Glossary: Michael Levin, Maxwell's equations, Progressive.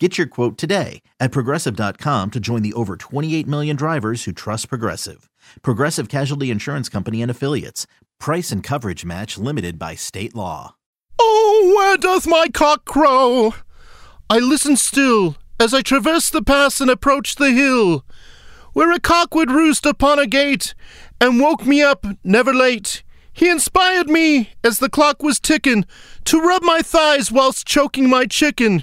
Get your quote today at Progressive.com to join the over 28 million drivers who trust Progressive. Progressive Casualty Insurance Company and Affiliates. Price and coverage match limited by state law. Oh, where does my cock crow? I listen still as I traverse the pass and approach the hill, where a cock would roost upon a gate and woke me up never late. He inspired me as the clock was ticking to rub my thighs whilst choking my chicken.